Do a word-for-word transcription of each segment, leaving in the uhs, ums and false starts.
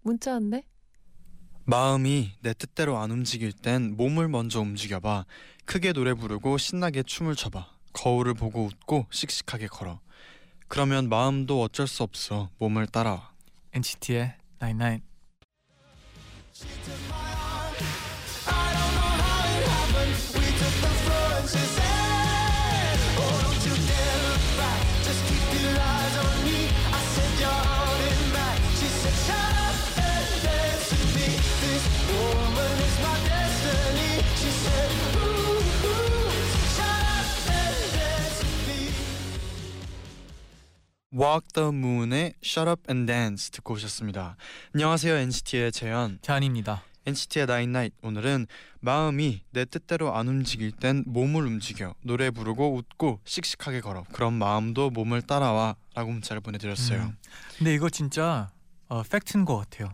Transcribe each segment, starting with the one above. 문자 왔네. 마음이 내 뜻대로 안 움직일 땐 몸을 먼저 움직여봐. 크게 노래 부르고 신나게 춤을 춰봐. 거울을 보고 웃고 씩씩하게 걸어. 그러면 마음도 어쩔 수 없어. 몸을 따라와. 엔시티의 night night. Walk the Moon의 Shut Up and Dance 듣고 오셨습니다. 안녕하세요, 엔시티의 재현, 재현입니다. 엔시티의 Night Night, 오늘은 마음이 내 뜻대로 안 움직일 땐 몸을 움직여, 노래 부르고 웃고 씩씩하게 걸어, 그런 마음도 몸을 따라와 라고 문자를 보내드렸어요. 음. 근데 이거 진짜 어, 팩트인 것 같아요.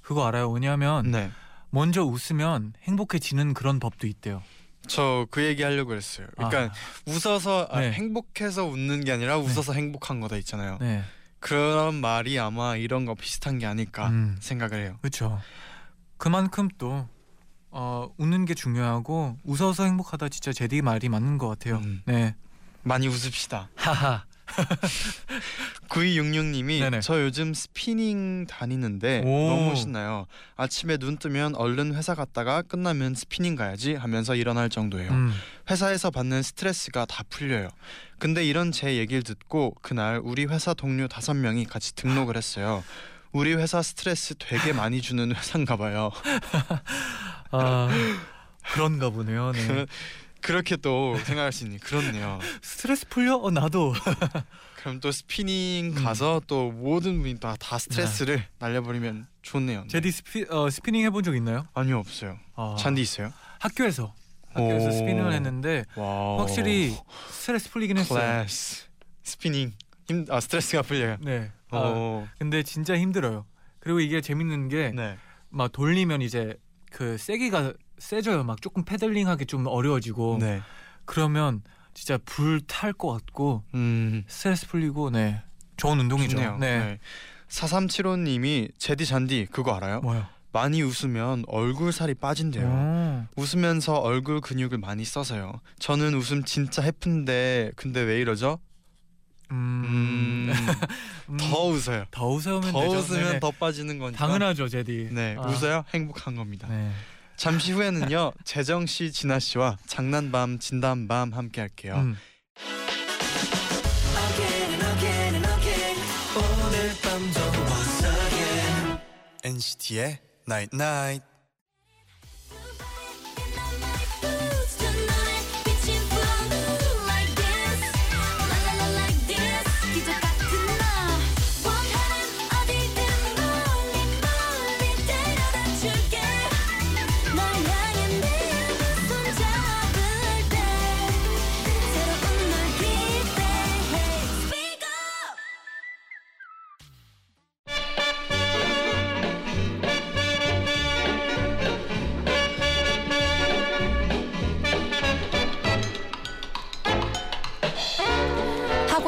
그거 알아요? 왜냐하면 네. 먼저 웃으면 행복해지는 그런 법도 있대요. 저 그 얘기 하려고 그랬어요. 그러니까 아. 웃어서 네. 아, 행복해서 웃는 게 아니라 웃어서 네. 행복한 거다 있잖아요. 네. 그런 말이 아마 이런 거 비슷한 게 아닐까 음. 생각을 해요. 그렇죠. 그만큼 또 어, 웃는 게 중요하고 웃어서 행복하다, 진짜 제디 말이 맞는 것 같아요. 음. 네, 많이 웃읍시다. 하하. 구이육육님이 네네. 저 요즘 스피닝 다니는데 오. 너무 신나요. 아침에 눈 뜨면 얼른 회사 갔다가 끝나면 스피닝 가야지 하면서 일어날 정도예요. 음. 회사에서 받는 스트레스가 다 풀려요. 근데 이런 제 얘기를 듣고 그날 우리 회사 동료 다섯 명이 같이 등록을 했어요. 우리 회사 스트레스 되게 많이 주는 회사인가 봐요. 아, 그런가 보네요. 네. 그렇게 또 생각할 수 있니? 그렇네요. 스트레스 풀려? 어, 나도. 그럼 또 스피닝 가서 음. 또 모든 분이 다, 다 스트레스를 네. 날려버리면 좋네요. 제디 스피, 어, 스피닝 해본 적 있나요? 아니요, 없어요. 아. 잔디 있어요? 학교에서. 학교에서 오. 스피닝을 했는데 와우. 확실히 스트레스 풀리긴 했어요. 클래스. 스피닝. 힘, 아, 스트레스가 풀려요? 네. 아, 근데 진짜 힘들어요. 그리고 이게 재밌는 게 막 네. 돌리면 이제 그 세기가 세져요. 막 조금 패들링하기 좀 어려워지고 네. 그러면 진짜 불 탈 것 같고 음. 스트레스 풀리고 네 좋은 운동이죠. 좋네요. 네. 네. 사삼칠오님이 제디 잔디 그거 알아요? 뭐요? 많이 웃으면 얼굴 살이 빠진대요. 아. 웃으면서 얼굴 근육을 많이 써서요. 저는 웃음 진짜 해픈데 근데 왜 이러죠? 음... 음... 더 웃어요. 더 웃으면 더, 되죠. 웃으면 네네. 더 빠지는 거니까 당연하죠, 제디. 네, 아. 웃어요? 행복한 겁니다. 네. 잠시 후에는요 재정씨, 진아씨와 장난밤 진담밤 함께 할게요. 음. 엔시티의 Night Night.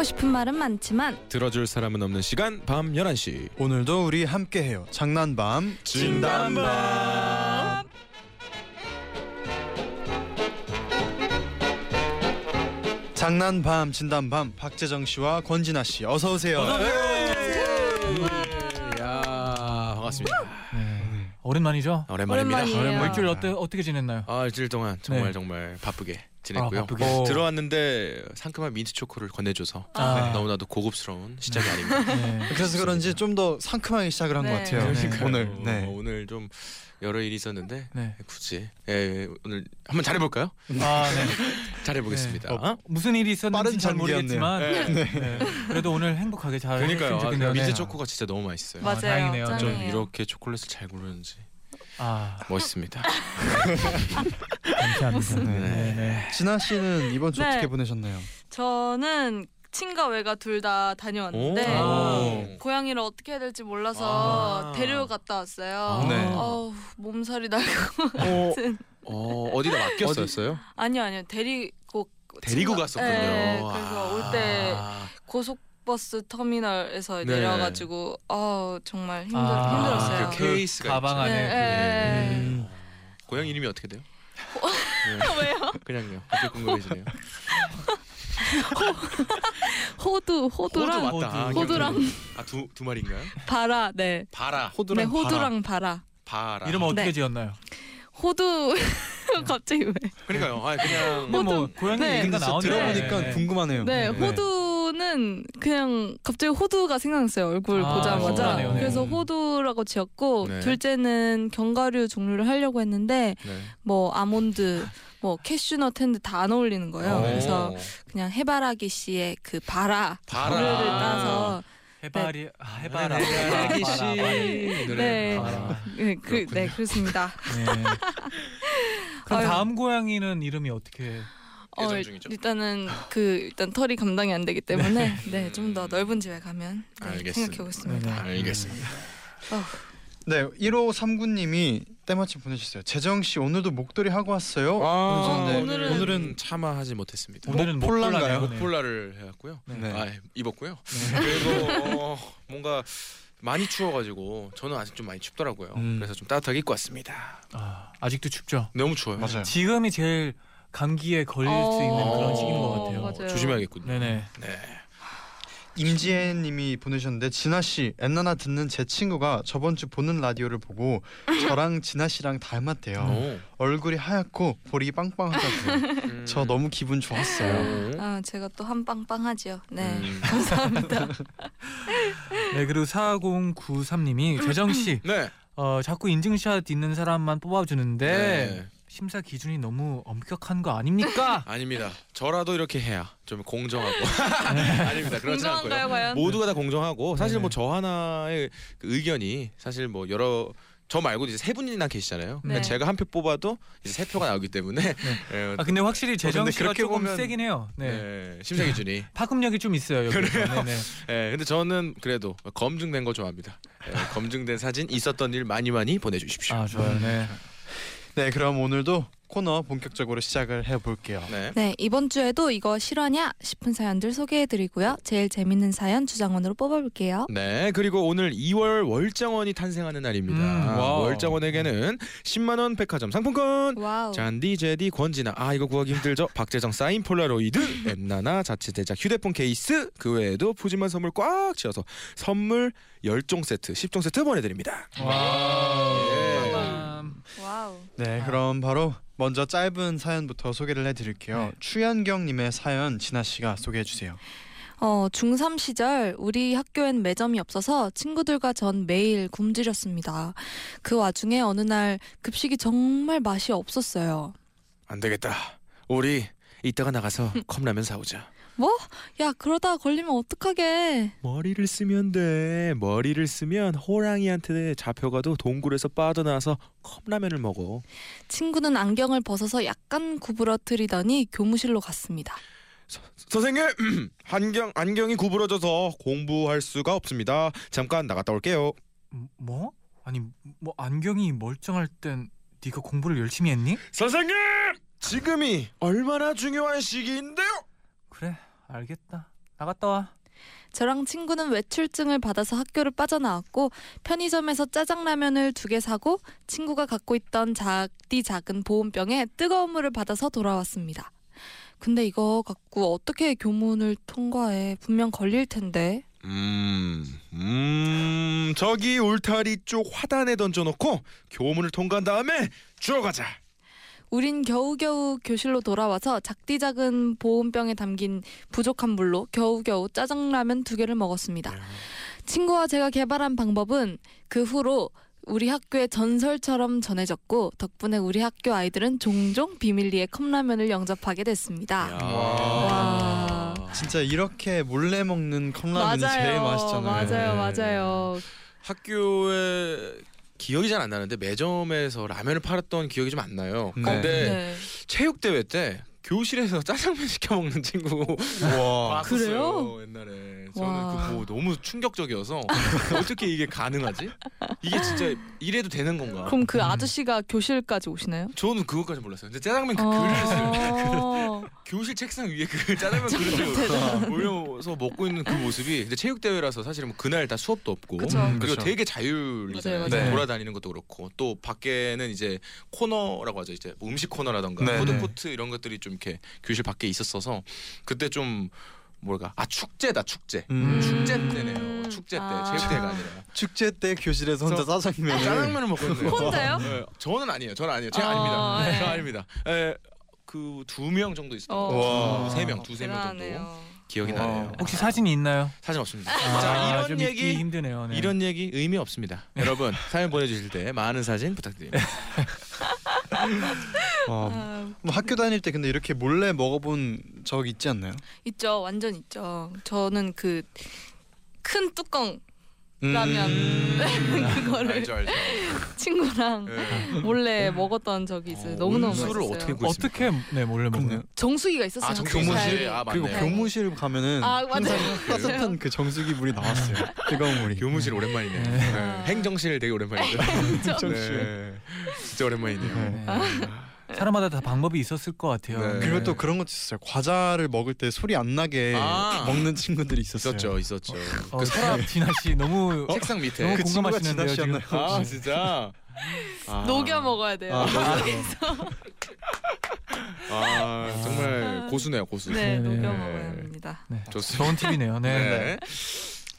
싶은 말은 많지만 들어줄 사람은 없는 시간 밤 열한 시, 오늘도 우리 함께해요. 장난밤 진담밤. 장난밤 진담밤. 박재정씨와 권진아씨 어서오세요. 반갑습니다. 네. 오랜만이죠? 오랜만입니다. 오랜만이에요. 일주일 어때, 어떻게 지냈나요? 아, 일주일 동안 정말 네. 정말 바쁘게 지냈고요. 아, 어. 들어왔는데 상큼한 민트 초코를 건네줘서 아. 너무나도 고급스러운 시작이 네. 아닙니다. 네. 그래서 그런지 좀 더 상큼하게 시작을 한 것 네. 같아요. 네. 네. 오늘 네. 어, 오늘 좀 여러 일이 있었는데 네. 굳이 예, 오늘 한번 잘해볼까요? 아, 네. 잘해보겠습니다. 네. 어, 무슨 일이 있었는지 잘 모르겠지만 네. 네. 네. 그래도 오늘 행복하게 잘 그러니까요. 아, 네. 미제 초코가 진짜 너무 맛있어요. 맞아요. 아, 다행이네요. 좀 이렇게 초콜릿을 잘 고르는지 아 멋있습니다. 감사합니다. 네. 네. 네. 진아 씨는 이번 주 네. 어떻게 보내셨나요? 저는 친가 외가 둘 다 다녀왔는데 오. 고양이를 어떻게 해야 될지 몰라서 아. 데려갔다 왔어요. 아, 네. 어우, 몸살이 날 것 같은. 어, 어디다 맡겼었어요? 아니요 아니요 데리고 데리고 친가, 갔었군요. 네, 그래서 올 때 아. 고속버스 터미널에서 네. 내려가지고 어 정말 힘들 아. 힘들었어요. 그 케이스가 가방 안에. 네, 네. 음. 고양이 이름이 어떻게 돼요? 네. 왜요? 그냥요. 갑자기 궁금해지네요. 호두, 호두랑 호두 맞다. 호두랑 아, 두, 두 마리인가요? 바라, 네. 바라. 호두랑, 네, 호두랑 바라. 바라. 바라. 이름 어떻게 네. 지었나요? 호두 갑자기 왜? 그러니까요. 아니 그냥 호두. 뭐 고양이 네. 얘기가 나오는데 들어보니까 네. 궁금하네요. 네, 네. 호두는 그냥 갑자기 호두가 생각났어요. 얼굴 아, 보자마자. 좋아하네요. 그래서 호두라고 지었고 네. 둘째는 견과류 종류를 하려고 했는데 네. 뭐 아몬드 뭐 캐슈넛 했는데 다 안 어울리는 거예요. 그래서 그냥 해바라기 씨의 그 바라 노래를 따서 해바리 네. 아, 해바라 해바라기 씨 네, 네, 그, 네 그렇습니다. 네. 그럼 아유. 다음 고양이는 이름이 어떻게? 어, 일단은 그 일단 털이 감당이 안 되기 때문에 네 좀 더 넓은 집에 가면 네, 생각해 보겠습니다. 네, 알겠습니다. 어. 네, 일오삼구 님이 때마침 보내주셨어요. 재정 씨 오늘도 목도리 하고 왔어요. 아, 오늘은, 오늘은, 오늘은 차마 하지 못했습니다. 오늘은 목폴라가요. 목폴라를 해왔고요. 네. 아, 입었고요. 네. 그리고 어, 뭔가 많이 추워가지고 저는 아직 좀 많이 춥더라고요. 음. 그래서 좀 따뜻하게 입고 왔습니다. 아, 아직도 춥죠? 너무 추워요. 맞아요. 지금이 제일 감기에 걸릴 어, 수 있는 그런 시기인 것 같아요. 맞아요. 조심해야겠군요. 네네. 네. 임지혜님이 보내셨는데 진아 씨 엔나나 듣는 제 친구가 저번 주 보는 라디오를 보고 저랑 진아 씨랑 닮았대요. 오. 얼굴이 하얗고 볼이 빵빵하다고요. 음. 저 너무 기분 좋았어요. 아 제가 또 한 빵빵하지요. 네 음. 감사합니다. 네 그리고 사공구삼 님이 재정 씨, 네. 어 자꾸 인증샷 있는 사람만 뽑아주는데 네. 심사 기준이 너무 엄격한 거 아닙니까? 아닙니다. 저라도 이렇게 해야 좀 공정하고 아닙니다. 그렇지 않고요. 모두가 다 공정하고 사실 뭐 저 하나의 그 의견이 사실 뭐 여러 저 말고 이제 세 분이나 계시잖아요. 네. 제가 한 표 뽑아도 이제 세 표가 나오기 때문에. 네. 아 근데 확실히 재정 씨가 조금 세긴 해요. 네. 네. 심사 기준이. 파급력이 좀 있어요. 여기서. 그래요. 네. 네. 근데 저는 그래도 검증된 거 좋아합니다. 네. 검증된 사진 있었던 일 많이 많이 보내주십시오. 아 좋아요. 네. 네, 그럼 오늘도 코너 본격적으로 시작을 해볼게요. 네. 네, 이번 주에도 이거 실화냐 싶은 사연들 소개해드리고요. 제일 재밌는 사연 주장원으로 뽑아볼게요. 네, 그리고 오늘 이월 월장원이 탄생하는 날입니다. 음, 월장원에게는 십만 원 백화점 상품권, 와우. 잔디, 제디, 권진아, 아 이거 구하기 힘들죠? 박재정 사인 폴라로이드, 엔나나 자치제작 휴대폰 케이스, 그 외에도 푸짐한 선물 꽉 채워서 선물 열 종 세트, 십 종 세트 보내드립니다. 와우. 와우. 네, 그럼 바로 먼저 짧은 사연부터 소개를 해드릴게요. 네. 추연경님의 사연 진아 씨가 소개해주세요. 어, 중삼 시절 우리 학교엔 매점이 없어서 친구들과 전 매일 굶주렸습니다. 그 와중에 어느 날 급식이 정말 맛이 없었어요. 안 되겠다. 우리 이따가 나가서 컵라면 사오자. 뭐? 야 그러다 걸리면 어떡하게. 머리를 쓰면 돼. 머리를 쓰면 호랑이한테 잡혀가도 동굴에서 빠져나와서 컵라면을 먹어. 친구는 안경을 벗어서 약간 구부러뜨리더니 교무실로 갔습니다. 서, 선생님! 안경, 안경이 구부러져서 공부할 수가 없습니다. 잠깐 나갔다 올게요. 뭐? 아니 뭐 안경이 멀쩡할 땐 네가 공부를 열심히 했니? 선생님! 지금이 얼마나 중요한 시기인데요? 그래 알겠다. 나갔다 와. 저랑 친구는 외출증을 받아서 학교를 빠져나왔고 편의점에서 짜장라면을 두 개 사고 친구가 갖고 있던 작디 작은 보온병에 뜨거운 물을 받아서 돌아왔습니다. 근데 이거 갖고 어떻게 교문을 통과해. 분명 걸릴 텐데. 음, 음 저기 울타리 쪽 화단에 던져놓고 교문을 통과한 다음에 주워 가자. 우린 겨우겨우 교실로 돌아와서 작디 작은 보온병에 담긴 부족한 물로 겨우겨우 짜장라면 두 개를 먹었습니다. 친구와 제가 개발한 방법은 그 후로 우리 학교의 전설처럼 전해졌고 덕분에 우리 학교 아이들은 종종 비밀리에 컵라면을 영접하게 됐습니다. 와. 진짜 이렇게 몰래 먹는 컵라면이 맞아요. 제일 맛있잖아요. 맞아요. 맞아요. 학교에 기억이 잘 안 나는데 매점에서 라면을 팔았던 기억이 좀 안 나요. 네. 근데 네. 체육대회 때 교실에서 짜장면 시켜 먹는 친구. 와, 그래요? 옛날에 저는 그거 너무 충격적이어서 어떻게 이게 가능하지? 이게 진짜 이래도 되는 건가? 그럼 그 아저씨가 음. 교실까지 오시나요? 저는 그것까지 몰랐어요. 근데 짜장면 그 아~ 그릇을 교실 책상 위에 그 짜장면 그릇을 올려서 먹고 있는 그 모습이 근데 체육 대회라서 사실은 뭐 그날 다 수업도 없고 그쵸. 그리고 그쵸. 되게 자율이잖아요. 네. 돌아다니는 것도 그렇고 또 밖에는 이제 코너라고 하죠. 이제 뭐 음식 코너라던가 네. 푸드코트 이런 것들이 좀 이렇게 교실 밖에 있었어서 그때 좀 뭐랄까 아 축제다 축제 음. 축제 때네요. 축제 때 아. 체육대회가 아니라 축제 때 교실에서 혼자 짜장면 짜장면을 먹고 있네요. 혼자요? 네, 저는 아니에요. 저는 아니에요. 제가 어, 아닙니다. 네. 네. 저 아닙니다. 그 두 명 정도 있었던 거, 세 명, 두세 명 정도 기억이 와. 나네요. 혹시 사진이 있나요? 사진 없습니다. 아, 자, 이런 좀 얘기 힘드네요. 네. 이런 얘기 의미 없습니다. 여러분 사연 보내주실 때 많은 사진 부탁드립니다. 어, 아, 뭐 학교 다닐 때 근데 이렇게 몰래 먹어본 적 있지 않나요? 있죠, 완전 있죠. 저는 그 큰 뚜껑 라면 음~ 그거를 알죠, 알죠. 친구랑 네. 몰래 먹었던 적이 있어요. 어, 너무 너무 술을 어떻게 구했어요? 어떻게 네 몰래 먹는? 정수기가 있었어요. 아, 교무실 아, 그리고 네. 교무실 가면은 아, 따뜻한 그 정수기 물이 나왔어요. 뜨거운 물이. 교무실 오랜만이네. 네. 네. 행정실 되게 오랜만이죠. 행정실 네. 진짜 오랜만이네요. 네. 아. 사람마다 다 방법이 있었을 것 같아요. 네. 그리고 또 그런 것도 있었어요. 과자를 먹을 때 소리 안 나게 아~ 먹는 친구들이 있었어요. 있었죠, 있었죠. 어, 그 사람 진아 씨 너무 어? 책상 밑에 너무 그 공감하시는데요 지금. 아 진짜 아. 녹여 먹어야 돼요. 아, 아 정말 고수네요, 고수. 네, 네. 녹여 먹어야 합니다. 네. 좋습니다. 좋은 팁이네요. 네. 네. 네.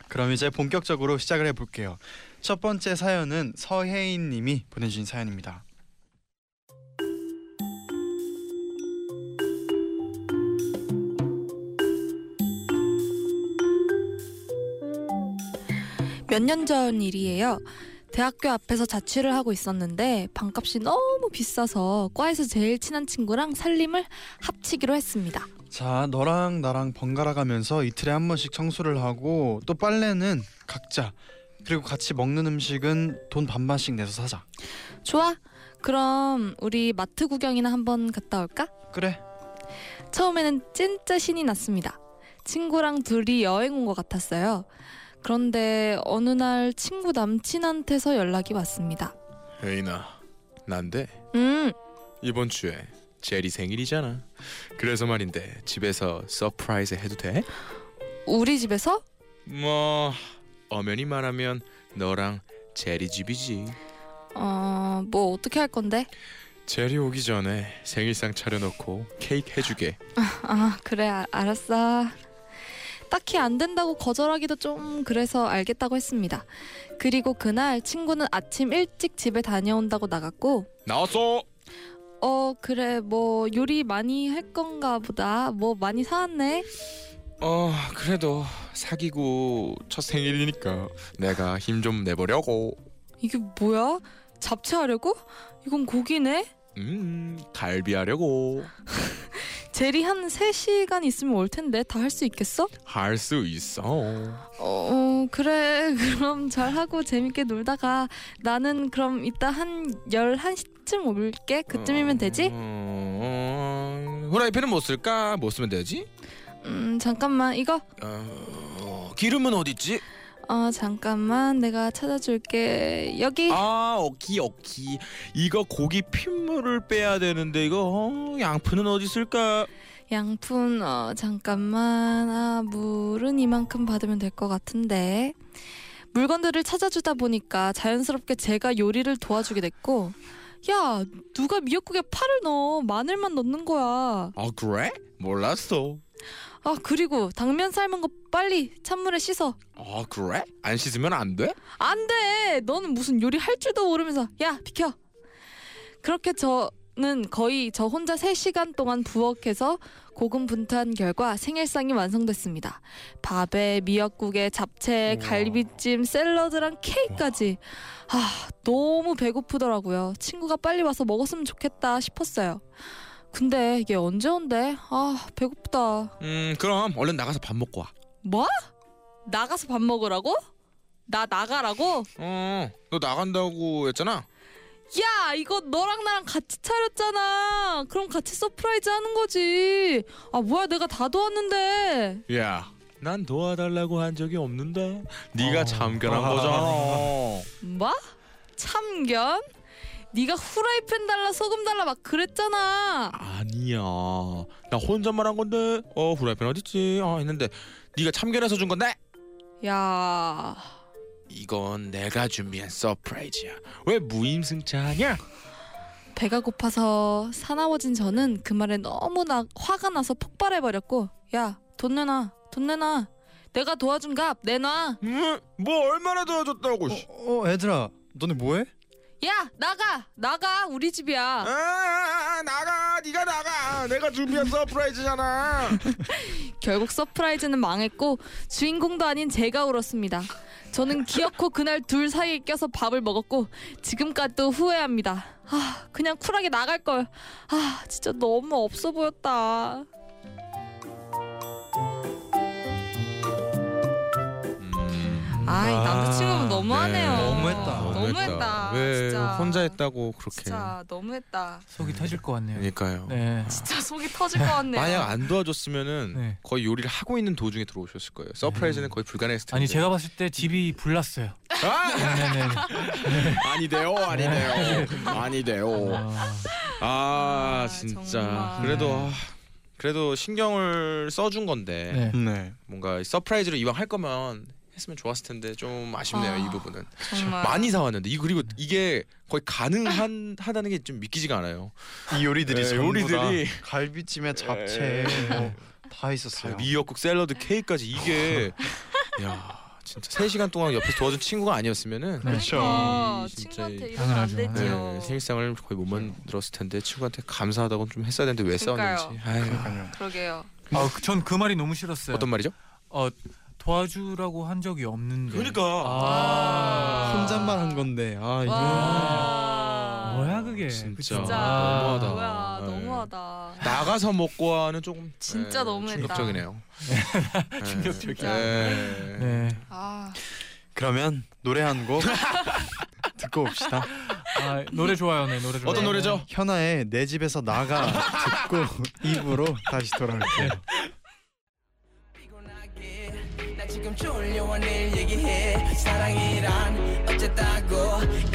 그럼 이제 본격적으로 시작을 해볼게요. 첫 번째 사연은 서혜인님이 보내주신 사연입니다. 몇 년 전 일이에요. 대학교 앞에서 자취를 하고 있었는데 방값이 너무 비싸서 과에서 제일 친한 친구랑 살림을 합치기로 했습니다. 자, 너랑 나랑 번갈아 가면서 이틀에 한 번씩 청소를 하고 또 빨래는 각자 그리고 같이 먹는 음식은 돈 반반씩 내서 사자. 좋아. 그럼 우리 마트 구경이나 한번 갔다 올까? 그래. 처음에는 진짜 신이 났습니다. 친구랑 둘이 여행 온 것 같았어요. 그런데 어느 날 친구 남친한테서 연락이 왔습니다. 혜인아, 난데? 응. 음. 이번 주에 제리 생일이잖아. 그래서 말인데 집에서 서프라이즈 해도 돼? 우리 집에서? 뭐 엄연히 말하면 너랑 제리 집이지. 어, 뭐 어떻게 할 건데? 제리 오기 전에 생일상 차려놓고 케이크 해주게. 아, 아 그래 아, 알았어. 딱히 안 된다고 거절하기도 좀 그래서 알겠다고 했습니다. 그리고 그날 친구는 아침 일찍 집에 다녀온다고 나갔고 나왔어! 어 그래 뭐 요리 많이 할 건가 보다. 뭐 많이 사왔네. 어 그래도 사귀고 첫 생일이니까 내가 힘 좀 내보려고. 이게 뭐야? 잡채하려고? 이건 고기네? 음 갈비하려고. 제리 한 세 시간 있으면 올 텐데 다 할 수 있겠어? 할 수 있어. 어 그래 그럼 잘하고 재밌게 놀다가 나는 그럼 이따 한 열한 시쯤 올게. 그쯤이면 되지? 어... 후라이팬은 뭐 쓸까? 뭐 쓰면 되지? 음 잠깐만 이거 어... 기름은 어딨지? 어 잠깐만 내가 찾아줄게. 여기. 아 오키 오키. 이거 고기 핏물을 빼야 되는데 이거 어, 양푼은 어디 있을까? 양푼 어 잠깐만 아 물은 이만큼 받으면 될 것 같은데. 물건들을 찾아주다 보니까 자연스럽게 제가 요리를 도와주게 됐고. 야 누가 미역국에 파를 넣어? 마늘만 넣는 거야. 아 그래? 몰랐어. 아 그리고 당면 삶은 거 빨리 찬물에 씻어. 아 그래? 안 씻으면 안 돼? 안 돼! 너는 무슨 요리 할 줄도 모르면서 야 비켜. 그렇게 저 는 거의 저 혼자 세 시간 동안 부엌에서 고군분투한 결과 생일상이 완성됐습니다. 밥에 미역국에 잡채, 우와. 갈비찜, 샐러드랑 케이크까지. 우와. 아, 너무 배고프더라고요. 친구가 빨리 와서 먹었으면 좋겠다 싶었어요. 근데 이게 언제 온대? 아, 배고프다. 음, 그럼 얼른 나가서 밥 먹고 와. 뭐? 나가서 밥 먹으라고? 나 나가라고? 어, 너 나간다고 했잖아. 야, 이거 너랑 나랑 같이 차렸잖아. 그럼 같이 서프라이즈 하는 거지. 아, 뭐야, 내가 다 도왔는데. 야, 난 도와달라고 한 적이 없는데. 네가 어, 참견한 어, 거잖아. 어. 뭐? 참견? 네가 후라이팬 달라 소금 달라 막 그랬잖아. 아니야, 나 혼잣말 한 건데. 어, 후라이팬 어딨지? 아, 했는데 네가 참견해서 준 건데. 야, 이건 내가 준비한 서프라이즈야. 왜 무임승차하냐? 배가 고파서 사나워진 저는 그 말에 너무나 화가 나서 폭발해버렸고, 야, 돈 내놔, 돈 내놔, 내가 도와준 값 내놔. 음, 뭐 얼마나 도와줬다고. 어, 어, 얘들아, 너네 뭐해? 야, 나가, 나가, 우리 집이야. 아, 나가, 네가 나가. 내가 준비한 서프라이즈잖아. 결국 서프라이즈는 망했고 주인공도 아닌 제가 울었습니다. 저는 기어코 그날 둘 사이에 껴서 밥을 먹었고 지금까지도 후회합니다. 아, 그냥 쿨하게 나갈걸. 아, 진짜 너무 없어 보였다. 아이, 남자친구는 너무하네요. 네, 너무했다. 너무했다. 너무했다. 왜 진짜. 혼자 했다고 그렇게. 진짜 너무했다. 속이 네. 터질 것 같네요. 그러니까요. 네. 진짜 속이 터질 것 같네요. 만약 안 도와줬으면은 네. 거의 요리를 하고 있는 도중에 들어오셨을 거예요. 서프라이즈는 네. 거의 불가능했을 텐데. 아니, 제가 봤을 때 집이 불났어요. 아! 네네네. 아니돼요, 아니돼요, 아니돼요. 아, 아, 진짜. 정말. 그래도. 아. 그래도 신경을 써준 건데 네. 네. 뭔가 서프라이즈를 이왕 할 거면 했으면 좋았을 텐데 좀 아쉽네요. 아, 이 부분은 정말. 많이 사왔는데 이 그리고 이게 거의 가능한 하다는 게 좀 믿기지가 않아요. 이 요리들이 네, 전부 요리들이 다 갈비찜에 잡채 뭐 다 있었어요. 미역국, 샐러드, 케이크까지. 이게 야, 진짜 세 시간 동안 옆에서 도와준 친구가 아니었으면은 그렇죠. 아, 친구한테 이러면 안 되지요. 네, 생일상을 거의 못 만들었을 텐데 친구한테 감사하다고 좀 했어야 되는데 왜 싸웠는지. 아유, 그러게요. 아, 전 그 말이 너무 싫었어요. 어떤 말이죠? 어, 도와주라고 한 적이 없는데. 그러니까 아~ 혼잣말 한 건데. 아, 이거 뭐야 그게. 진짜, 진짜. 아, 너무하다. 뭐야, 너무하다. 네. 나가서 먹고 하는 조금 진짜 네, 너무했다. 충격적이네요. 충격적이야. 네. 네. 아. 그러면 노래 한 곡 듣고 옵시다. 아, 노래 좋아요. 네, 노래 좋아요. 어떤 노래죠? 현아의 내 집에서 나가 듣고 이 부로 다시 돌아올게요. 지금 졸려와 늘 얘기해. 사랑이란 어쨌다고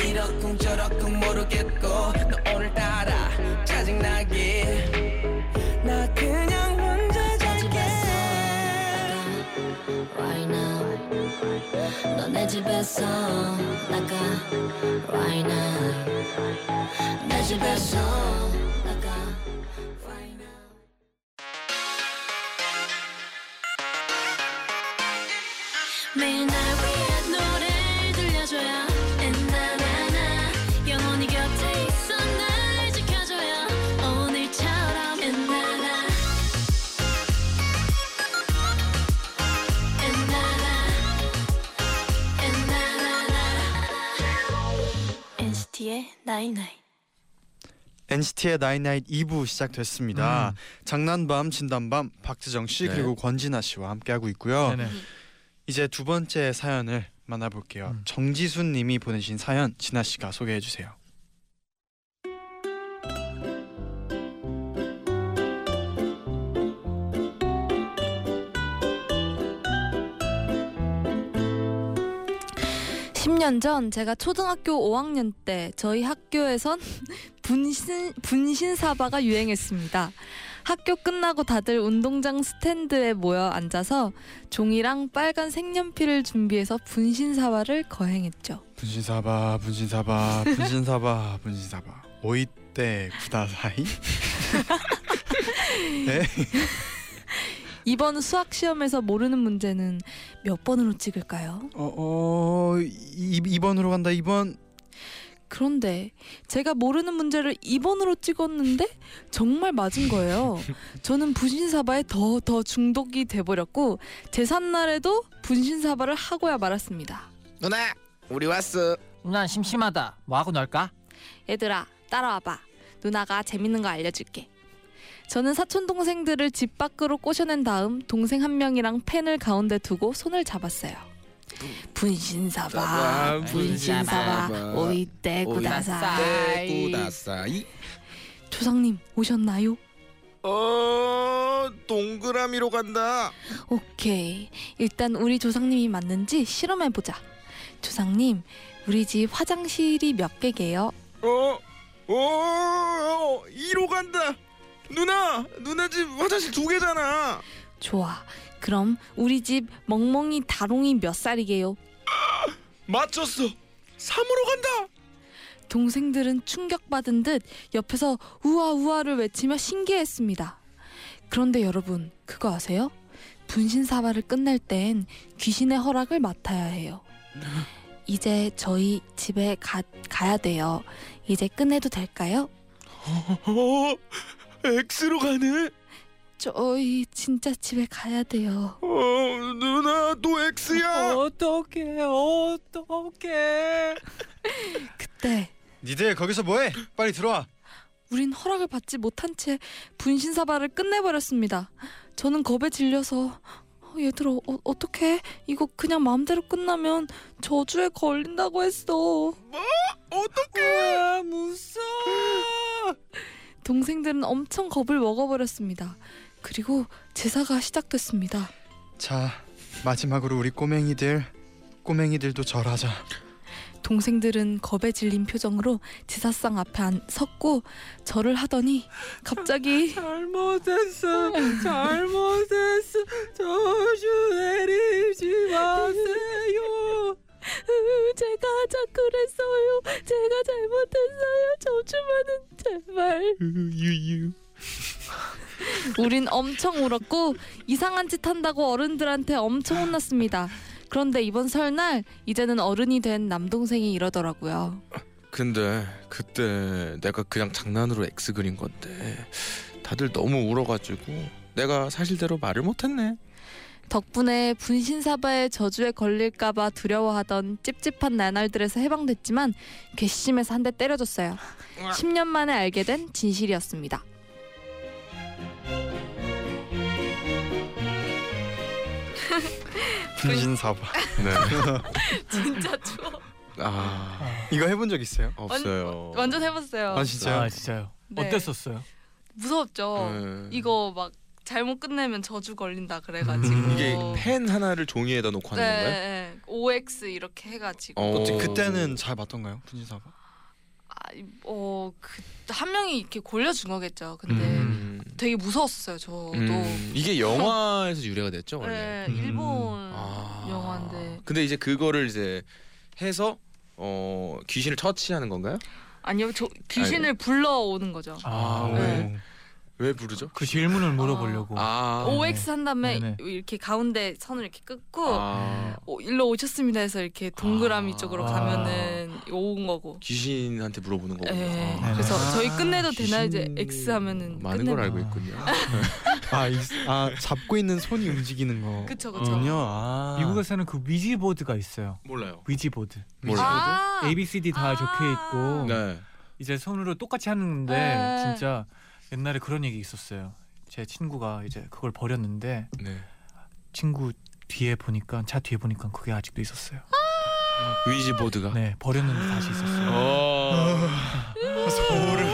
이러쿵저러쿵 모르겠고 너 오늘따라 짜증나게 나 그냥 혼자 잘게. Right now 너 내 집에서 나가. Right now 내 집에서 나가. 매일 날 위한 노래를 들려줘요. 엔나나나 영원히 곁에 있어 날 지켜줘요. 오늘처럼 엔나나 엔나나 엔나나나. 엔시티의 night night. 엔시티의 night night 이 부 시작됐습니다. 음. 장난밤 진단밤 박재정 씨 네. 그리고 권진아 씨와 함께하고 있고요. 네네. 이제 두 번째 사연을 만나볼게요. 음. 정지순 님이 보내신 사연 진아 씨가 소개해 주세요. 십 년 전 제가 초등학교 오 학년 때 저희 학교에선 분신, 분신사바가 유행했습니다. 학교 끝나고 다들 운동장 스탠드에 모여 앉아서 종이랑 빨간 색연필을 준비해서 분신사바를 거행했죠. 분신사바, 분신사바, 분신사바, 분신사바. 오이떼 구다사이? 네? 이번 수학시험에서 모르는 문제는 몇 번으로 찍을까요? 어, 어, 이, 이 번으로 간다, 이 번. 그런데 제가 모르는 문제를 이 번으로 찍었는데 정말 맞은 거예요. 저는 분신사바에 더 더 중독이 돼버렸고 제삿날에도 분신사바를 하고야 말았습니다. 누나 우리 왔어. 누나 심심하다. 뭐하고 놀까? 얘들아 따라와봐. 누나가 재밌는 거 알려줄게. 저는 사촌동생들을 집 밖으로 꼬셔낸 다음 동생 한 명이랑 펜을 가운데 두고 손을 잡았어요. 분신사바 분신사바 오이떼 구다사이. 조상님 오셨나요? 어... 동그라미로 간다. 오케이, 일단 우리 조상님이 맞는지 실험해보자. 조상님 우리 집 화장실이 몇 개게요? 어... 어... 이로 간다. 누나! 누나 집 화장실 두 개잖아. 좋아. 그럼 우리 집 멍멍이 다롱이 몇 살이게요? 아, 맞췄어. 삼으로 간다. 동생들은 충격받은 듯 옆에서 우와 우와를 외치며 신기했습니다. 그런데 여러분 그거 아세요? 분신사바를 끝낼 땐 귀신의 허락을 맡아야 해요. 이제 저희 집에 가, 가야 돼요. 이제 끝내도 될까요? X로 가네? 저희 진짜 집에 가야 돼요. 어, 누나 또 X야? 어떡해 어떡해. 그때 니들 거기서 뭐해? 빨리 들어와. 우린 허락을 받지 못한 채 분신사바를 끝내버렸습니다. 저는 겁에 질려서 어, 얘들아 어, 어떡해? 이거 그냥 마음대로 끝나면 저주에 걸린다고 했어. 뭐? 어떡해? 와, 무서워. 동생들은 엄청 겁을 먹어버렸습니다. 그리고 제사가 시작됐습니다. 자, 마지막으로 우리 꼬맹이들, 꼬맹이들도 절하자. 동생들은 겁에 질린 표정으로 제사상 앞에 안 섰고 절을 하더니 갑자기 잘못했어, 잘못했어, 저주 내리지 마세요. 제가 하자 그랬어요. 제가 잘못했어요. 저주만은 제발. 유유. 우린 엄청 울었고 이상한 짓 한다고 어른들한테 엄청 혼났습니다. 그런데 이번 설날 이제는 어른이 된 남동생이 이러더라고요. 근데 그때 내가 그냥 장난으로 X 그린 건데 다들 너무 울어가지고 내가 사실대로 말을 못했네. 덕분에 분신사바의 저주에 걸릴까봐 두려워하던 찝찝한 나날들에서 해방됐지만 괘씸해서 한 대 때려줬어요. 십 년 만에 알게 된 진실이었습니다. 분신사바. 네. 진짜 추워. 아, 이거 해본 적 있어요? 없어요. 완, 완전 해봤어요. 아 진짜요? 아, 진짜요? 네. 어땠었어요? 무서웠죠. 네. 이거 막 잘못 끝내면 저주 걸린다 그래가지고 음. 이게 펜 하나를 종이에다 놓고 하는 네, 건가요? 네, 오엑스 이렇게 해가지고. 어... 그때는 잘 맞던가요? 분신사바? 아, 어, 그, 한 명이 이렇게 골려준 거겠죠. 근데 음. 되게 무서웠어요 저도. 음. 이게 영화에서 유래가 됐죠 원래. 네, 일본 음. 아. 영화인데. 근데 이제 그거를 이제 해서 어, 귀신을 처치하는 건가요? 아니요, 저 귀신을 아이고. 불러오는 거죠. 아, 네. 왜 부르죠? 그 질문을 물어보려고. 아, 오엑스 한 다음에 네네. 이렇게 가운데 선을 이렇게 끄고 아. 오, 일로 오셨습니다 해서 이렇게 동그라미 아. 쪽으로 가면은 온 거고. 귀신한테 물어보는 거고. 네. 아. 그래서 저희 끝내도 되나 이제 X 하면은 많은 걸 알고 있군요. 아, 이, 아 잡고 있는 손이 움직이는 거. 그쵸 그쵸. 아. 미국에서는 그 위지보드가 있어요. 몰라요. 위지보드. 위지보드? 아. A, B, C, D 다 아. 적혀 있고. 네. 이제 손으로 똑같이 하는데 네. 진짜. 옛날에 그런 얘기 있었어요. 제 친구가 이제 그걸 버렸는데 네. 친구 뒤에 보니까 차 뒤에 보니까 그게 아직도 있었어요. 아~ 위지보드가? 네, 버렸는데 다시 있었어요. 소름.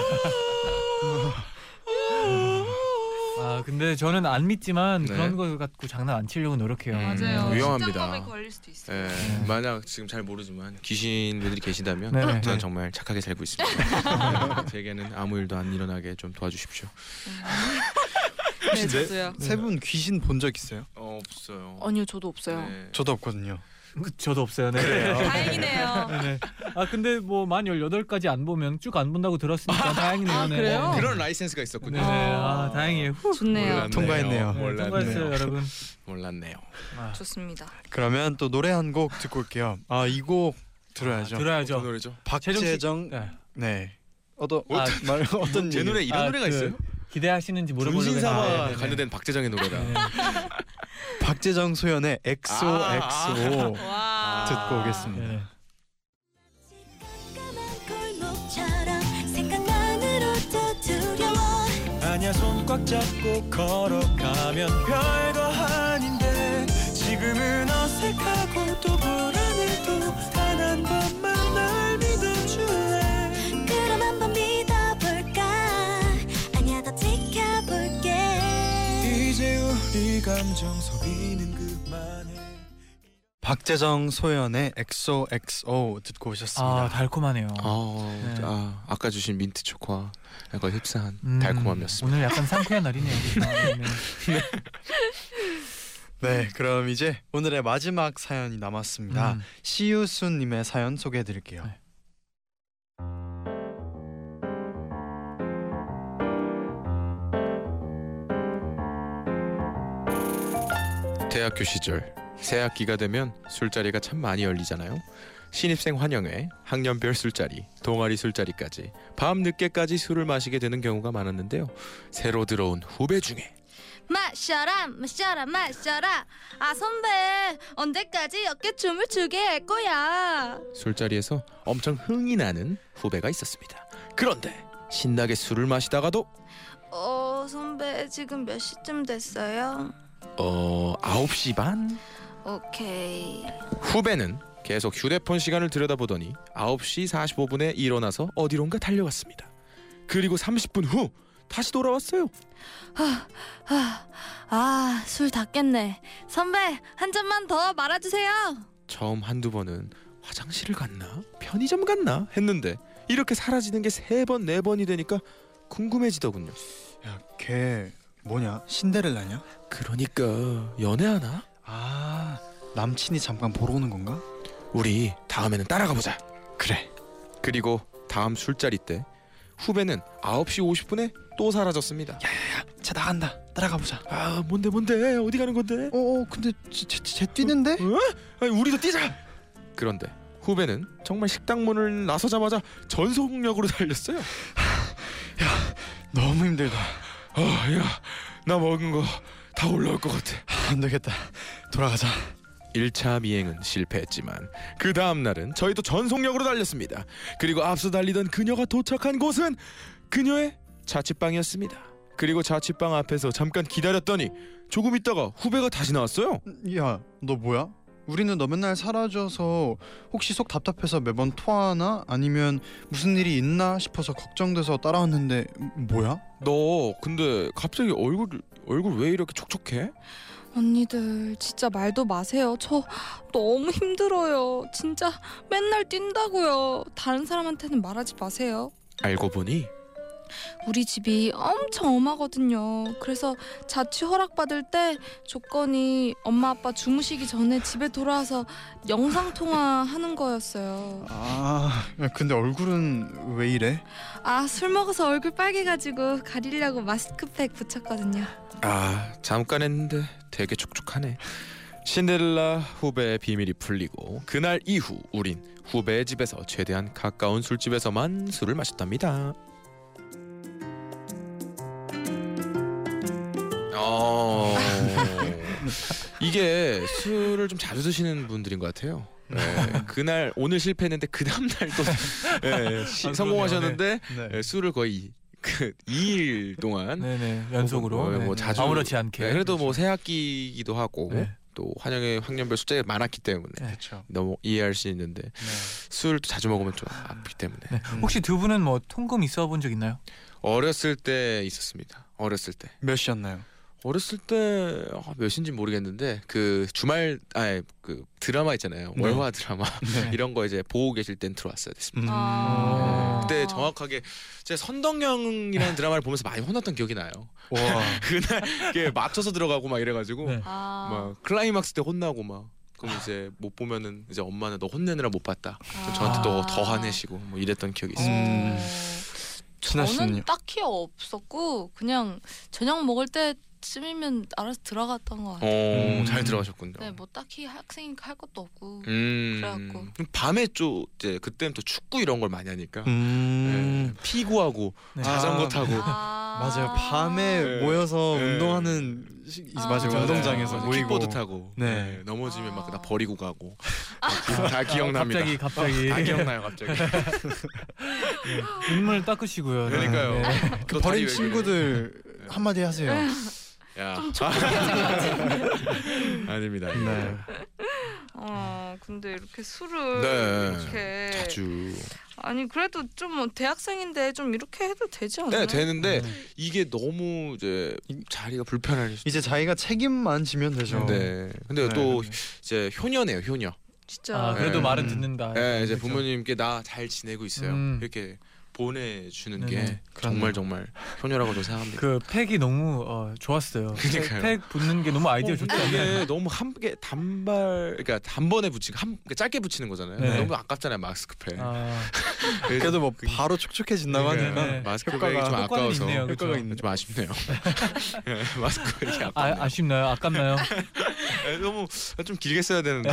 아 근데 저는 안 믿지만 네. 그런 거 갖고 장난 안 치려고 노력해요. 음, 맞아요. 위험합니다. 심장병에 걸릴 수도 있어요. 네. 네. 만약 지금 잘 모르지만 귀신들이 계시다면 저는 네. 정말 착하게 살고 있습니다. 제게는 아무 일도 안 일어나게 좀 도와주십시오. 혹시 네, 저도요. 세 분 귀신 본 적 있어요? 어, 없어요. 아니요, 저도 없어요. 네. 저도 없거든요. 저도 없어요. 네. 그래요. 다행이네요. 네. 아 근데 뭐 만 열여덟 가지 안 보면 쭉 안 본다고 들었으니까 다행이네요. 아, 그래요? 네. 그런 라이센스가 있었군요. 네네. 아 다행이에요. 후. 좋네요. 몰랐네요. 통과했네요. 네, 몰랐네요. 통과했어요 여러분. 몰랐네요. 아. 좋습니다. 그러면 또 노래 한 곡 듣고 올게요. 아 이 곡 들어야죠. 아, 들어야죠. 어떤 노래죠? 박재정. 네. 네. 어떤 아, 말 어떤 제 노래 이런 아, 노래가 그, 있어요? 기대하시는지 물어보려고. 분신사와 관련된 박재정의 노래다. 네. 박재정 소연의 엑소엑소 아, 듣고 오겠습니다. 네. 아니야 손 꽉 잡고 걸어가면 별거 아닌데 지금은 어색하고 또 불안해도 단 한 번만 날 믿어줄래. 그럼 한번 믿어볼까. 아니야 더 지켜볼게. 이제 우리 감정 소비는 그만해. 박재정 소연의 엑소엑소 듣고 오셨습니다. 아 달콤하네요. 어, 네. 아, 아까 주신 민트 초코와 약간 흡사한 음, 달콤함이었습니다. 오늘 약간 상쾌한 날이네요. 네. 네 그럼 이제 오늘의 마지막 사연이 남았습니다. 음. 시유순님의 사연 소개해드릴게요. 네. 대학교 시절 새 학기가 되면 술자리가 참 많이 열리잖아요. 신입생 환영회, 학년별 술자리, 동아리 술자리까지 밤늦게까지 술을 마시게 되는 경우가 많았는데요. 새로 들어온 후배 중에 마셔라 마셔라 마셔라 아 선배 언제까지 어깨춤을 추게 할 거야. 술자리에서 엄청 흥이 나는 후배가 있었습니다. 그런데 신나게 술을 마시다가도 어 선배 지금 몇 시쯤 됐어요? 어... 아홉 시 반? 오케이. 후배는 계속 휴대폰 시간을 들여다보더니 아홉 시 사십오 분에 일어나서 어디론가 달려갔습니다. 그리고 삼십 분 후 다시 돌아왔어요. 아, 아, 아, 술 다 깼네. 선배 한 잔만 더 말아주세요. 처음 한두 번은 화장실을 갔나? 편의점 갔나? 했는데 이렇게 사라지는 게 세 번, 네 번이 되니까 궁금해지더군요. 야, 걔... 뭐냐? 신데렐라냐? 그러니까 연애하나? 아 남친이 잠깐 보러 오는 건가? 우리 다음에는 따라가보자. 그래. 그리고 다음 술자리 때 후배는 아홉 시 오십 분에 또 사라졌습니다. 야야야 차 나간다 따라가보자. 아 뭔데 뭔데 어디 가는 건데? 어어 근데 쟤, 쟤, 쟤 뛰는데? 어? 어? 아니, 우리도 뛰자. 그런데 후배는 정말 식당 문을 나서자마자 전속력으로 달렸어요. 야 너무 힘들다. 어, 야, 나 먹은 거 다 올라올 것 같아. 안 되겠다. 돌아가자. 일 차 미행은 실패했지만 그 다음 날은 저희도 전속력으로 달렸습니다. 그리고 앞서 달리던 그녀가 도착한 곳은 그녀의 자취방이었습니다. 그리고 자취방 앞에서 잠깐 기다렸더니 조금 있다가 후배가 다시 나왔어요. 야, 너 뭐야? 우리는 너 맨날 사라져서 혹시 속 답답해서 매번 토하나? 아니면 무슨 일이 있나 싶어서 걱정돼서 따라왔는데 뭐야? 너 근데 갑자기 얼굴 얼굴 왜 이렇게 촉촉해? 언니들 진짜 말도 마세요. 저 너무 힘들어요. 진짜 맨날 뛴다고요. 다른 사람한테는 말하지 마세요. 알고 보니 우리 집이 엄청 엄하거든요. 그래서 자취 허락받을 때 조건이 엄마 아빠 주무시기 전에 집에 돌아와서 영상통화하는 거였어요. 아 근데 얼굴은 왜 이래? 아 술 먹어서 얼굴 빨개가지고 가리려고 마스크팩 붙였거든요. 아 잠깐 했는데 되게 촉촉하네. 신데렐라 후배의 비밀이 풀리고 그날 이후 우린 후배의 집에서 최대한 가까운 술집에서만 술을 마셨답니다. 어... 이게 술을 좀 자주 드시는 분들인 것 같아요. 네, 그날 오늘 실패했는데 그 다음날 또 네, 시, 성공하셨는데 네. 네, 술을 거의 그 이 일 동안 네, 네, 연속으로 어, 네, 뭐 자주, 아무렇지 않게 네, 그래도 뭐 새 학기이기도 하고 네. 또 환영회 학년별 숫자가 많았기 때문에 네, 너무 이해할 수 있는데 네. 술을 자주 먹으면 좀 아프기 때문에 네. 음. 혹시 두 분은 뭐 통금 있어 본 적 있나요? 어렸을 때 있었습니다. 어렸을 때 몇 시였나요? 어렸을 때 몇인지 모르겠는데 그 주말 아예 그 드라마 있잖아요. 네. 월화 드라마 네. 이런 거 이제 보고 계실 땐 들어왔어야 됐습니다. 음. 아~ 그때 정확하게 제 선덕영이라는 드라마를 보면서 많이 혼났던 기억이 나요. 와. 그날 맞춰서 들어가고 막 이래가지고 네. 막 클라이막스 때 혼나고 막 그럼 이제 못 보면은 이제 엄마는 너 혼내느라 못 봤다. 아~ 저한테 또 더 화내시고 뭐 이랬던 기억이 있습니다. 음. 저는 딱히 없었고 그냥 저녁 먹을 때 때쯤이면 알아서 들어갔던 것 같아요. 오, 음. 잘 들어가셨군요. 네, 뭐 딱히 학생 할 것도 없고 음. 그래갖고 밤에 좀 이제 그때부터 축구 이런 걸 많이 하니까 음. 네, 피구하고 네. 자전거 아, 타고 아. 맞아요. 밤에 네. 모여서 네. 운동하는 아. 맞아요. 운동장에서 아. 킥보드 타고 네. 네. 넘어지면 막 나 버리고 가고 아. 다 기억납니다. 갑자기 갑자기 다 기억나요 갑자기. 네. 눈물 닦으시고요. 그러니까요. 네. 그 버린 친구들 그래. 한마디 하세요. 야. 좀 아닙니다. 네. 어, 근데 이렇게 술을 네. 이렇게 자주 아니 그래도 좀 대학생인데 좀 이렇게 해도 되지 않나요? 네 되는데 음. 이게 너무 이제 자리가 불편하니 이제 자기가 책임만 지면 되죠. 네. 근데 네. 또 이제 효녀네요 효녀. 진짜. 아, 그래도 네. 말은 듣는다. 네 이제 그렇죠. 부모님께 나 잘 지내고 있어요. 음. 이렇게. 보내주는 네네. 게 정말 정말 효녀라고도 생각합니다. 그 팩이 너무 어, 좋았어요. 그러니까요. 팩 붙는 게 너무 아이디어 어, 좋잖아요. 이게 너무 한 개 단발 그러니까 단번에 붙이고 한 짧게 붙이는 거잖아요. 네. 너무 아깝잖아요 마스크팩. 아. 그래도 뭐 바로 촉촉해진다고 하니까 네. 마스크팩이 좀 아까워서 있네요, 효과가 있네요. 좀 아쉽네요. 마스크팩이 아깝네요. 아, 아쉽나요? 아깝나요? 너무 좀 길게 써야 되는데.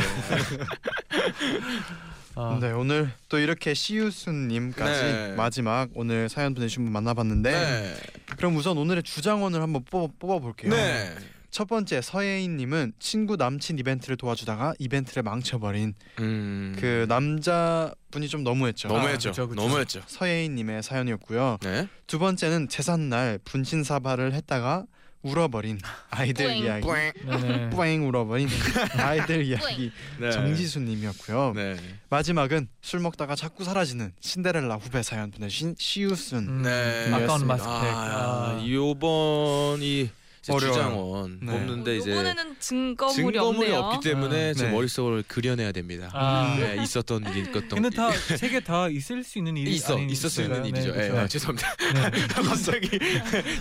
아. 네 오늘 또 이렇게 시우순님까지 네. 마지막 오늘 사연 보내주신 분 만나봤는데 네. 그럼 우선 오늘의 주장원을 한번 뽑아, 뽑아볼게요. 네. 첫 번째 서예인님은 친구 남친 이벤트를 도와주다가 이벤트를 망쳐버린 음... 그 남자분이 좀 너무했죠. 너무했죠. 아, 그쵸, 그쵸. 너무했죠. 서예인님의 사연이었고요. 네. 두 번째는 제삿날 분신사발을 했다가 울어버린 아이들 뿌잉. 이야기 뿌잉. 뿌잉 울어버린 아이들 이야기 네. 정지수님이었고요. 네. 마지막은 술 먹다가 자꾸 사라지는 신데렐라 후배 사연 보내신 시우순 음. 네. 아까운 마스펙 아, 아. 이번이 주장원 네. 없는데 이제 이번에는 증거물이, 증거물이 없기 때문에 아. 제 네. 머릿속으로 그려내야 됩니다. 아. 네, 있었던 일이 있었던. 근데 다 세 개 다 있을 수 있는 일이 있어 있을 수 있는 일이죠. 네, 네. 네. 아, 죄송합니다. 네. 갑자기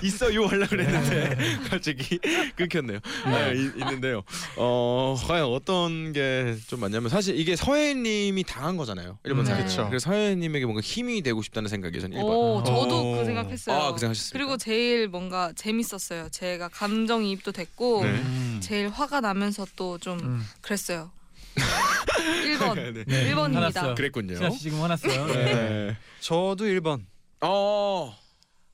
있어요 하려고 그랬는데 네. 갑자기 끊겼네요. 네. 네, 있는데요. 어 과연 어떤 게 좀 맞냐면 사실 이게 서혜님이 당한 거잖아요. 일 번 네. 그렇죠. 그래서 서혜님에게 뭔가 힘이 되고 싶다는 생각이 전 일 번. 오, 저도 오. 그 생각했어요. 아, 그 생각하셨습니다. 그리고 제일 뭔가 재밌었어요. 제가 감정이입도 됐고 네. 제일 화가 나면서 또 좀 음. 그랬어요. 일 번. 네. 일 번입니다. 화났어요. 그랬군요. 진아 씨 지금 화났어요. 네. 네. 저도 일 번. 어.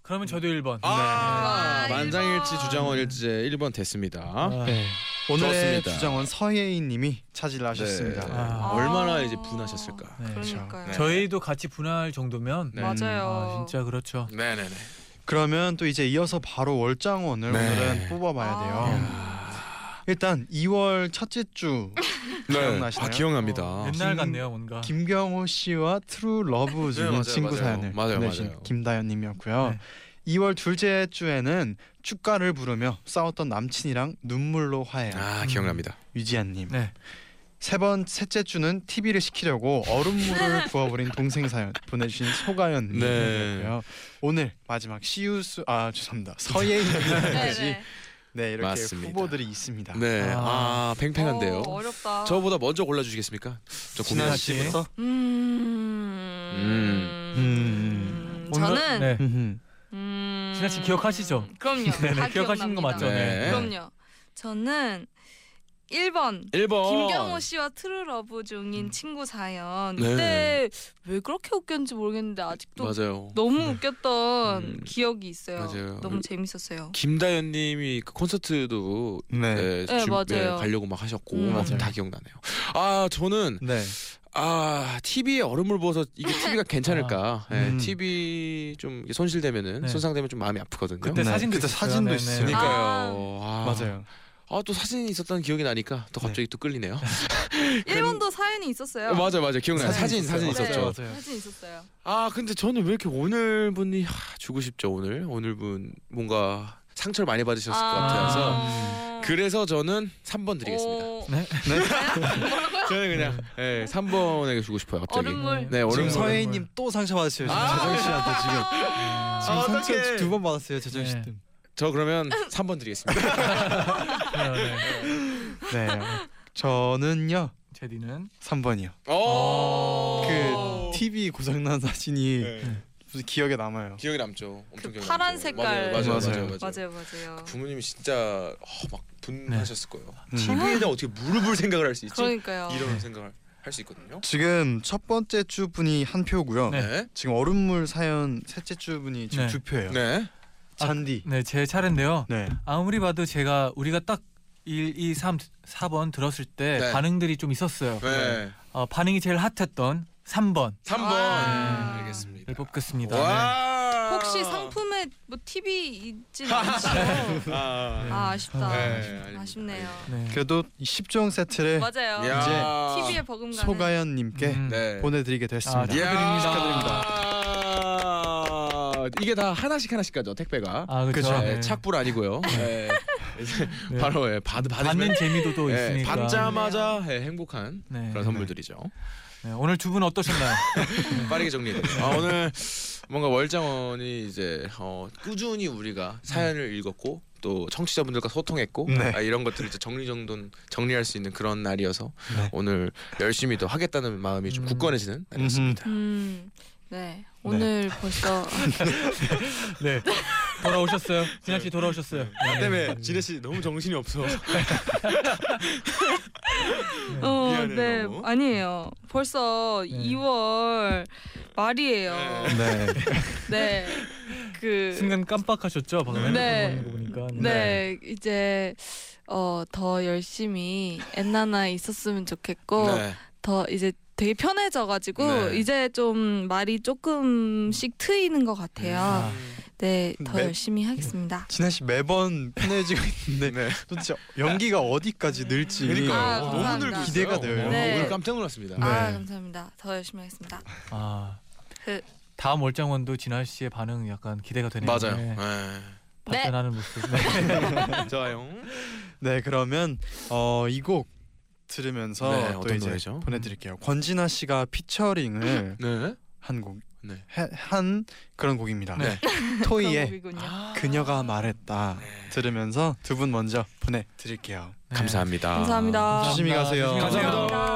그러면 저도 일 번. 아, 네. 아 만장일치 주장원일지 일 번 됐습니다. 아. 네. 오늘의 주장원 서예인님이 차지를 하셨습니다. 네. 아. 얼마나 이제 분하셨을까. 네. 그러니까요. 네. 저희도 같이 분할 정도면 네. 맞아요. 아, 진짜 그렇죠. 네네네. 네. 그러면 또 이제 이어서 바로 월장원을 네. 오늘은 뽑아봐야 돼요. 아... 일단 이월 첫째 주 기억나시나요? 아, 기억납니다. 어, 옛날 같네요 뭔가. 김경호 씨와 트루 러브 주는 네, 친구 맞아요. 사연을 맞아요, 맞아요. 김다연님이었고요. 네. 이월 둘째 주에는 축가를 부르며 싸웠던 남친이랑 눈물로 화해. 아 기억납니다. 음, 유지한님. 네. 세 번 셋째 주는 티비를 시키려고 얼음물을 부어버린 동생 사연 보내주신 소가연님이고요. 네. 오늘 마지막 시우수 아 죄송합니다 서예인까지 네 이렇게 맞습니다. 후보들이 있습니다. 네, 아, 아 팽팽한데요. 오, 어렵다. 저보다 먼저 골라주시겠습니까? 저 고민하 씨부터. 음... 음... 음... 음... 저는 네. 음... 진아 씨 기억하시죠? 그럼요. 다 기억하시는 거 맞죠? 네. 네. 그럼요. 저는. 일 번, 일 번 김경호 씨와 트루러브 중인 음. 친구 사연. 그때 네. 왜 그렇게 웃겼는지 모르겠는데 아직도 맞아요. 너무 네. 웃겼던 음. 기억이 있어요. 맞아요. 너무 재밌었어요. 김다연 님이 그 콘서트도 네. 네, 네, 맞아요. 가려고 막 하셨고 음, 맞아요. 다 기억나네요. 아 저는 네. 아 티비에 얼음을 부어서 이게 티비가 괜찮을까? 아, 네, 음. 티비 좀 손실되면은 네. 손상되면 좀 마음이 아프거든요. 그때 네. 사진도 그때 있었어요. 사진도 있으니까요. 아. 아. 맞아요. 아 또 사진이 있었던 기억이 나니까 또 갑자기 네. 또 끌리네요. 일본도 사연이 있었어요. 맞아 맞아 기억나요. 사진 사진 있었죠. 네, 사진 있었어요. 아 근데 저는 왜 이렇게 오늘 분이 하, 주고 싶죠 오늘 오늘 분 뭔가 상처를 많이 받으셨을 아~ 것 같아서 그래서 저는 삼 번 드리겠습니다. 오... 네? 네? 저는 그냥 네, 삼 번에게 주고 싶어요 갑자기. 얼음물. 네 얼음물. 지금 서예인님 또 상처 받으세요. 지금 아~ 재정 씨한테 지금 아~ 지금 아, 상처 두 번 받았어요 재정 씨 뜸. 저 그러면 삼 번 드리겠습니다. 네, 네. 네, 저는요. 제디는 삼 번이요. 그 티비 고장난 사진이 네. 기억에 남아요. 기억에 남죠. 엄청 그 기억에 파란 남죠. 색깔. 맞아요, 맞아요, 맞아요. 맞아요, 맞아요. 맞아요, 맞아요. 그 부모님이 진짜 어, 막 분하셨을 네. 거예요. 음. 티비에다 어떻게 무릎을 생각을 할 수 있지? 그러니까요. 이런 생각을 할 수 있거든요. 지금 첫 번째 주 분이 한 표고요. 네. 지금 얼음물 사연 셋째 주 분이 지금 네. 두 표예요. 네. 잔디. 아, 네, 제 차례인데요. 네. 아무리 봐도 제가 우리가 딱 일, 이, 삼, 사 번 들었을 때 네. 반응들이 좀 있었어요. 네. 어, 반응이 제일 핫했던 삼 번. 삼 번. 아~ 네. 알겠습니다. 뽑겠습니다. 네. 혹시 상품에 뭐 팁이 있진 않죠? 아, 네. 아, 아쉽다. 네, 아쉽네요. 네. 그래도 십 종 세트를 맞아요. 이제 티비에 버금가는 소가연 님께 음. 네. 보내드리게 됐습니다. 아, 축하드립니다. 축하드립니다. 이게 다 하나씩 하나씩 가죠, 택배가. 아, 그렇죠. 네. 네. 착불 아니고요. 네. 네. 바로 예, 받, 받는 재미도 또 예, 있으니까 받자마자 예, 행복한 네. 그런 선물들이죠. 네, 오늘 두 분 어떠셨나요? 빠르게 정리해요. 아, 오늘 뭔가 월장원이 이제 어, 꾸준히 우리가 사연을 읽었고 또 청취자분들과 소통했고 네. 아, 이런 것들을 이제 정리정돈 정리할 수 있는 그런 날이어서 네. 오늘 열심히 더 하겠다는 마음이 음. 좀 굳건해지는 날이었습니다. 음. 네, 오늘 네. 벌써 네. 돌아오셨어요. 진아 씨 돌아오셨어요. 나 때문에 진아 씨 너무 정신이 없어. 어, 미안해, 네, 너무. 아니에요. 벌써 네. 이월 말이에요. 네. 네. 그 순간 깜빡하셨죠, 방금. 네. 보니까. 네. 네. 이제 어, 더 열심히 엔나나 있었으면 좋겠고 네. 더 이제 되게 편해져가지고 네. 이제 좀 말이 조금씩 트이는 것 같아요. 네, 더 매... 열심히 하겠습니다. 진아 씨 매번 편해지고 있는데 네. 도대체 연기가 어디까지 늘지 그러니까 아, 너무 늘고 기대가 돼요. 네. 오늘 깜짝 놀랐습니다. 네. 아, 감사합니다. 더 열심히 하겠습니다. 아, 그, 다음 월장원도 진아 씨의 반응 약간 기대가 되네요. 맞아요. 네. 발전하는 네. 모습. 네. 좋아요. 네, 그러면 어, 이 곡 들으면서 네, 또 이제 노래죠? 보내드릴게요. 권진아 씨가 피처링을 네. 한 곡, 네. 해, 한 그런 곡입니다. 네. 토이의 그녀가 말했다 네. 들으면서 두 분 먼저 보내드릴게요. 네. 감사합니다. 감사합니다. 조심히 가세요. 감사합니다. 감사합니다.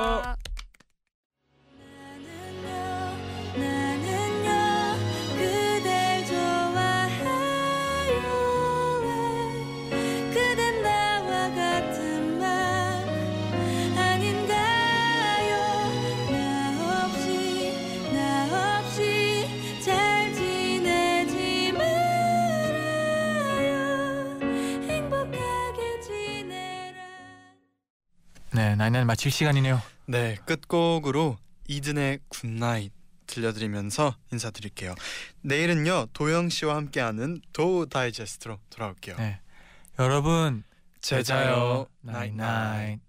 네, 나잇나잇 마칠 시간이네요. 네, 끝곡으로 이든의 굿나잇 들려드리면서 인사드릴게요. 내일은요 도영 씨와 함께하는 도 다이제스트로 돌아올게요. 네, 여러분 제자요 나잇나잇.